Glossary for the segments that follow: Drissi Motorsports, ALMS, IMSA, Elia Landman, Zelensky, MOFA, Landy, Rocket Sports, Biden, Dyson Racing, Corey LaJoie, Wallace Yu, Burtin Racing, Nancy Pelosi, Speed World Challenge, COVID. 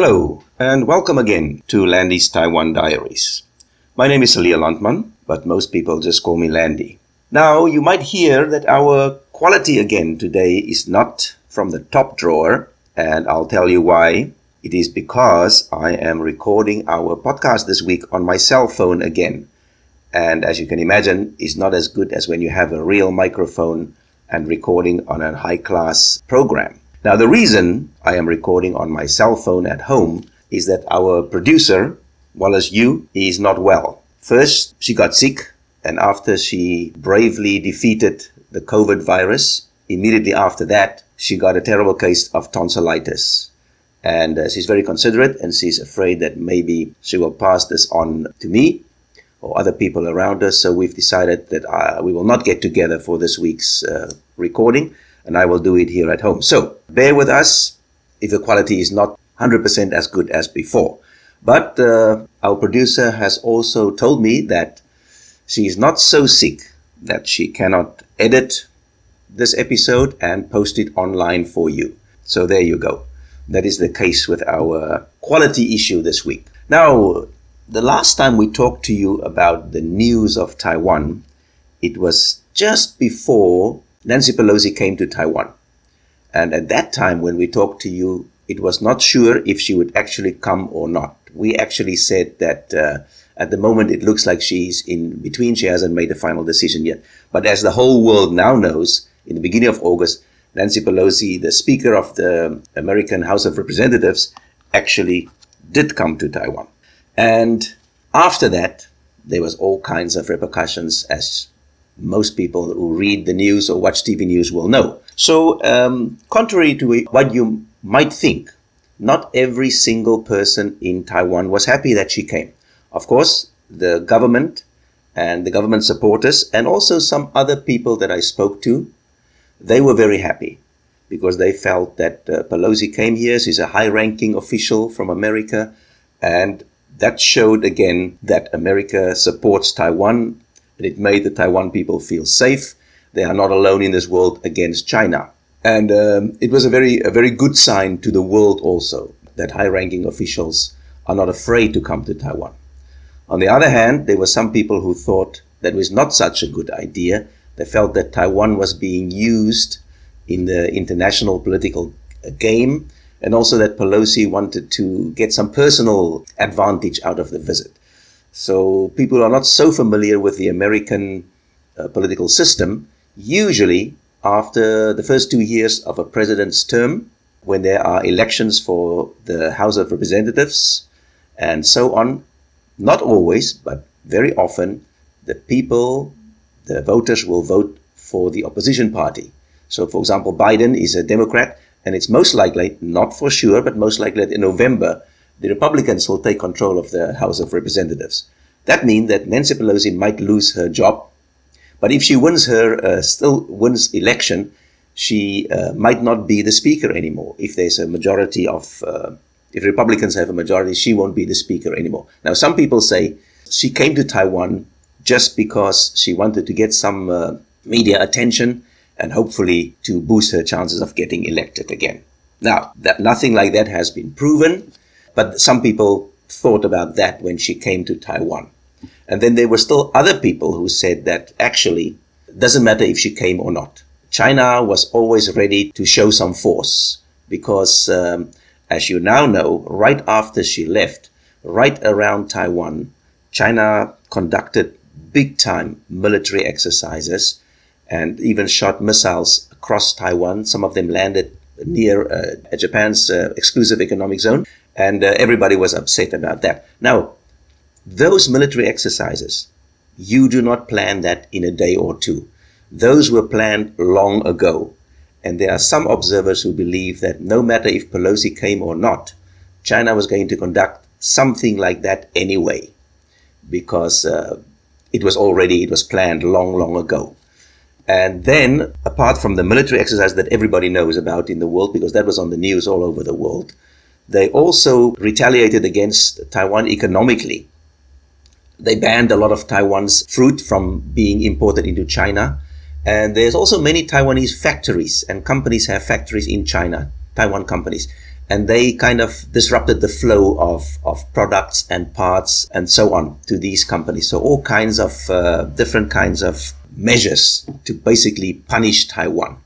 Hello, and welcome again to Landy's Taiwan Diaries. My name is Elia Landman, but most people just call me Landy. Now, you might hear that our quality again today is not from the top drawer, and I'll tell you why. It is because I am recording our podcast this week on my cell phone again. And as you can imagine, it's not as good as when you have a real microphone and recording on a high-class program. Now, the reason I am recording on my cell phone at home is that our producer, Wallace Yu, is not well. First, she got sick, and after she bravely defeated the COVID virus, immediately after that, she got a terrible case of tonsillitis. And she's very considerate, and she's afraid that maybe she will pass this on to me or other people around us. So we've decided that we will not get together for this week's recording. And I will do it here at home. So bear with us if the quality is not 100% as good as before. But our producer has also told me that she is not so sick that she cannot edit this episode and post it online for you. So there you go. That is the case with our quality issue this week. Now, the last time we talked to you about the news of Taiwan, it was just before Nancy Pelosi came to Taiwan. And at that time, when we talked to you, it was not sure if she would actually come or not. We actually said that at the moment, it looks like she's in between. She hasn't made a final decision yet. But as the whole world now knows, in the beginning of August, Nancy Pelosi, the Speaker of the American House of Representatives, actually did come to Taiwan. And after that, there was all kinds of repercussions, as most people who read the news or watch TV news will know. So, contrary to what you might think, not every single person in Taiwan was happy that she came. Of course, the government and the government supporters, and also some other people that I spoke to, they were very happy because they felt that Pelosi came here. She's a high-ranking official from America, and that showed again that America supports Taiwan. And it made the Taiwan people feel safe. They are not alone in this world against China. And it was a very good sign to the world also that high-ranking officials are not afraid to come to Taiwan. On the other hand, there were some people who thought that was not such a good idea. They felt that Taiwan was being used in the international political game, and also that Pelosi wanted to get some personal advantage out of the visit. So people are not so familiar with the American political system. Usually, after the first 2 years of a president's term, when there are elections for the House of Representatives and so on, not always, but very often, the people, the voters will vote for the opposition party. So, for example, Biden is a Democrat, and it's most likely, not for sure, but most likely that in November, the Republicans will take control of the House of Representatives. That means that Nancy Pelosi might lose her job, but if she wins her, still wins election, she might not be the Speaker anymore. If there's a majority of, if Republicans have a majority, she won't be the Speaker anymore. Now, some people say she came to Taiwan just because she wanted to get some media attention and hopefully to boost her chances of getting elected again. Now, that nothing like that has been proven. But some people thought about that when she came to Taiwan. And then there were still other people who said that actually it doesn't matter if she came or not. China was always ready to show some force because, as you now know, right after she left, right around Taiwan, China conducted big-time military exercises and even shot missiles across Taiwan. Some of them landed near Japan's exclusive economic zone. And everybody was upset about that. Now, those military exercises, you do not plan that in a day or two. Those were planned long ago. And there are some observers who believe that no matter if Pelosi came or not, China was going to conduct something like that anyway, because it was planned long ago. And then, apart from the military exercise that everybody knows about in the world, because that was on the news all over the world, they also retaliated against Taiwan economically. They banned a lot of Taiwan's fruit from being imported into China. And there's also many Taiwanese factories, and companies have factories in China, Taiwan companies. and they kind of disrupted the flow of products and parts and so on to these companies. So all kinds of different kinds of measures to basically punish Taiwan.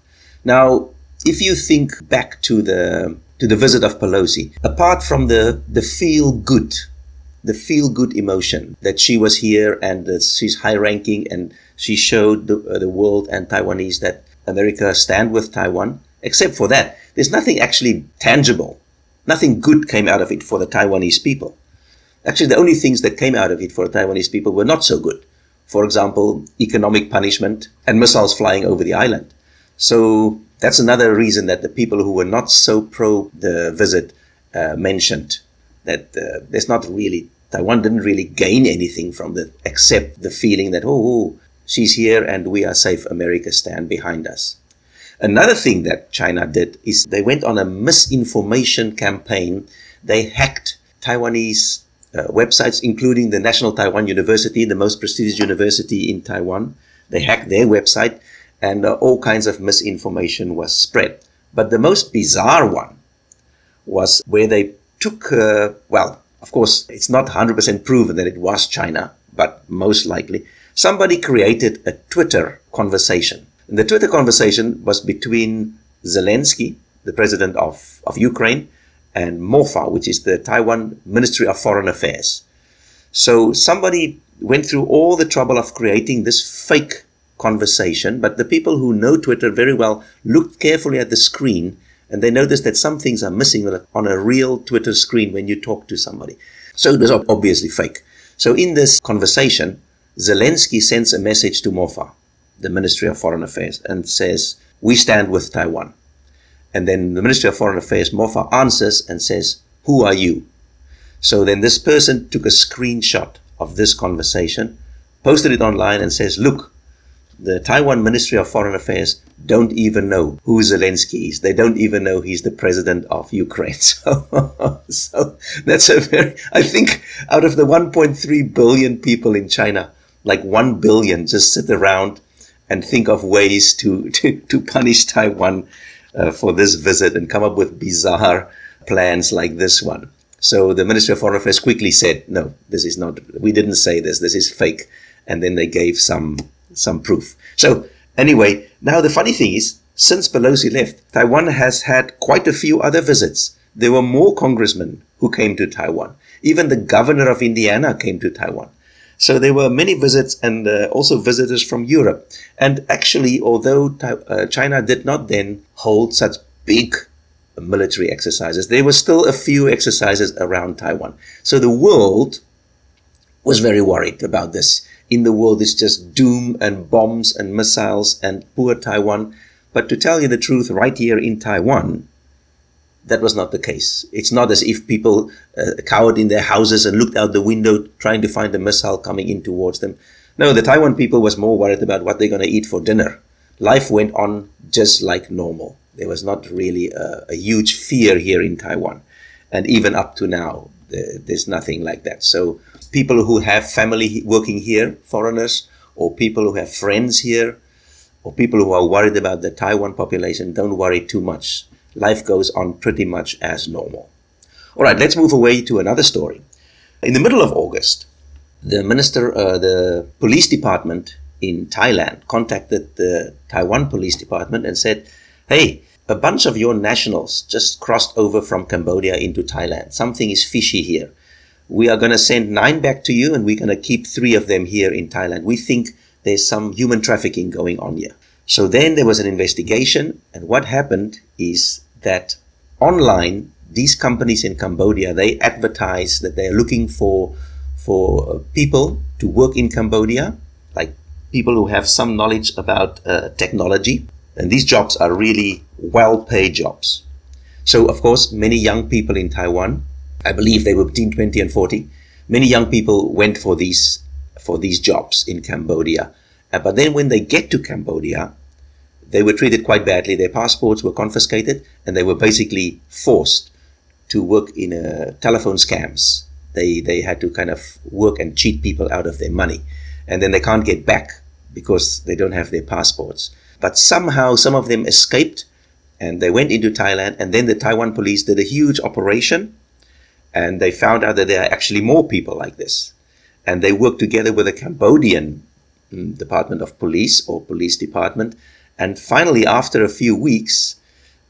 Now, if you think back to the visit of Pelosi, apart from the feel good emotion that she was here and she's high ranking and she showed the world and Taiwanese that America stand with Taiwan, except for that, there's nothing actually tangible. Nothing good came out of it for the Taiwanese people. Actually, the only things that came out of it for the Taiwanese people were not so good. For example, economic punishment and missiles flying over the island. So that's another reason that the people who were not so pro the visit mentioned that there's not really, Taiwan didn't really gain anything from it except the feeling that, oh, she's here and we are safe, America stand behind us. Another thing that China did is they went on a misinformation campaign. They hacked Taiwanese websites, including the National Taiwan University, the most prestigious university in Taiwan. They hacked their website and all kinds of misinformation was spread. But the most bizarre one was where they took, of course, it's not 100% proven that it was China, but most likely, somebody created a Twitter conversation. And the Twitter conversation was between Zelensky, the president of Ukraine, and MOFA, which is the Taiwan Ministry of Foreign Affairs. So somebody went through all the trouble of creating this fake conversation, but the people who know Twitter very well looked carefully at the screen and they noticed that some things are missing on a real Twitter screen when you talk to somebody. So it was obviously fake. So in this conversation, Zelensky sends a message to MOFA, the Ministry of Foreign Affairs, and says, "We stand with Taiwan." And then the Ministry of Foreign Affairs, MOFA, answers and says, "Who are you?" So then this person took a screenshot of this conversation, posted it online and says, "Look, the Taiwan Ministry of Foreign Affairs don't even know who Zelensky is. They don't even know he's the president of Ukraine." So that's I think out of the 1.3 billion people in China, like 1 billion just sit around and think of ways to punish Taiwan for this visit and come up with bizarre plans like this one. So the Ministry of Foreign Affairs quickly said, "No, this is not, we didn't say this, this is fake." And then they gave some proof. So anyway, now the funny thing is, since Pelosi left, Taiwan has had quite a few other visits. There were more congressmen who came to Taiwan. Even the governor of Indiana came to Taiwan. So there were many visits and also visitors from Europe. And actually, although China did not then hold such big military exercises, there were still a few exercises around Taiwan. So the world was very worried about this. In the world, it's just doom and bombs and missiles and poor Taiwan. But to tell you the truth, right here in Taiwan, that was not the case. It's not as if people cowered in their houses and looked out the window trying to find a missile coming in towards them. No, the Taiwan people was more worried about what they're going to eat for dinner. Life went on just like normal. There was not really a huge fear here in Taiwan. And even up to now, there's nothing like that. So people who have family working here, foreigners, or people who have friends here, or people who are worried about the Taiwan population, don't worry too much. Life goes on pretty much as normal. All right, let's move away to another story. In the middle of August, the police department in Thailand contacted the Taiwan police department and said, "Hey, a bunch of your nationals just crossed over from Cambodia into Thailand. Something is fishy here. We are going to send 9 back to you and we're going to keep 3 of them here in Thailand. We think there's some human trafficking going on here." So then there was an investigation, and what happened is that online, these companies in Cambodia, they advertise that they're looking for people to work in Cambodia, like people who have some knowledge about technology. And these jobs are really well-paid jobs. So, of course, many young people in Taiwan, I believe they were between 20 and 40, many young people went for these jobs in Cambodia. But then when they get to Cambodia, they were treated quite badly. Their passports were confiscated and they were basically forced to work in telephone scams. They had to kind of work and cheat people out of their money. And then they can't get back because they don't have their passports. But somehow some of them escaped and they went into Thailand, and then the Taiwan police did a huge operation, and they found out that there are actually more people like this. And they worked together with the Cambodian Department of Police or Police Department. And finally, after a few weeks,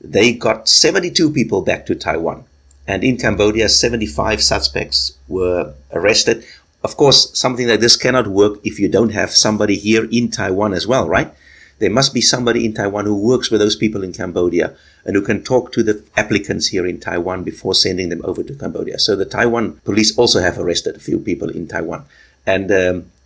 they got 72 people back to Taiwan. And in Cambodia, 75 suspects were arrested. Of course, something like this cannot work if you don't have somebody here in Taiwan as well, right? There must be somebody in Taiwan who works with those people in Cambodia and who can talk to the applicants here in Taiwan before sending them over to Cambodia. So the Taiwan police also have arrested a few people in Taiwan. And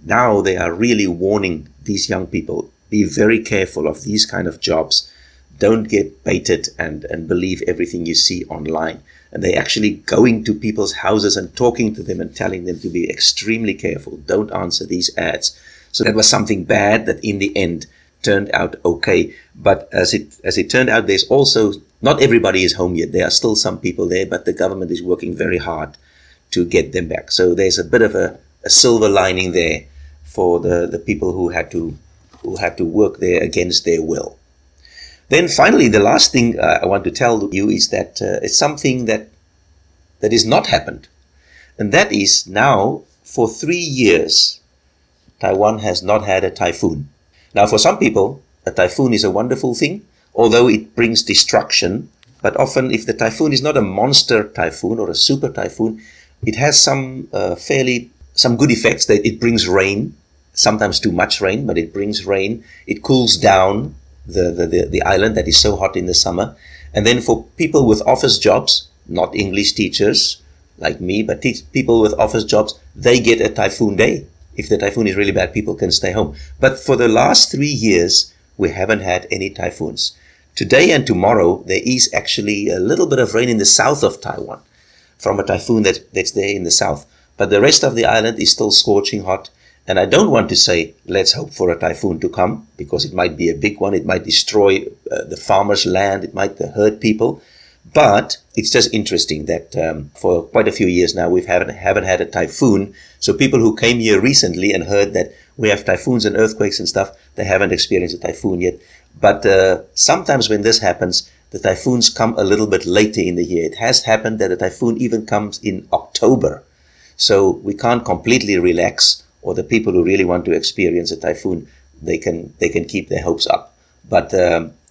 now they are really warning these young people, be very careful of these kind of jobs. Don't get baited and believe everything you see online. And they're actually going to people's houses and talking to them and telling them to be extremely careful. Don't answer these ads. So that was something bad that in the end turned out okay. But as it turned out, there's also, not everybody is home yet. There are still some people there, but the government is working very hard to get them back. So there's a bit of a silver lining there for the people who had to work there against their will. Then finally, the last thing I want to tell you is that it's something that is not happened. And that is, now for 3 years, Taiwan has not had a typhoon. Now for some people, a typhoon is a wonderful thing, although it brings destruction. But often if the typhoon is not a monster typhoon or a super typhoon, it has some good effects. That it brings rain, sometimes too much rain, but it brings rain. It cools down the island that is so hot in the summer. And then for people with office jobs, not English teachers like me, but people with office jobs, they get a typhoon day. If the typhoon is really bad, people can stay home. But for the last 3 years, we haven't had any typhoons. Today and tomorrow, there is actually a little bit of rain in the south of Taiwan from a typhoon that's there in the south. But the rest of the island is still scorching hot. And I don't want to say, let's hope for a typhoon to come, because it might be a big one. It might destroy the farmers' land. It might hurt people. But it's just interesting that for quite a few years now, we haven't had a typhoon. So people who came here recently and heard that we have typhoons and earthquakes and stuff, they haven't experienced a typhoon yet. But sometimes when this happens, the typhoons come a little bit later in the year. It has happened that a typhoon even comes in October. So we can't completely relax. Or the people who really want to experience a typhoon, they can keep their hopes up. But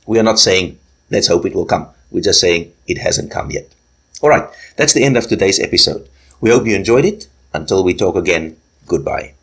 we are not saying, let's hope it will come. We're just saying it hasn't come yet. All right, that's the end of today's episode. We hope you enjoyed it. Until we talk again, goodbye.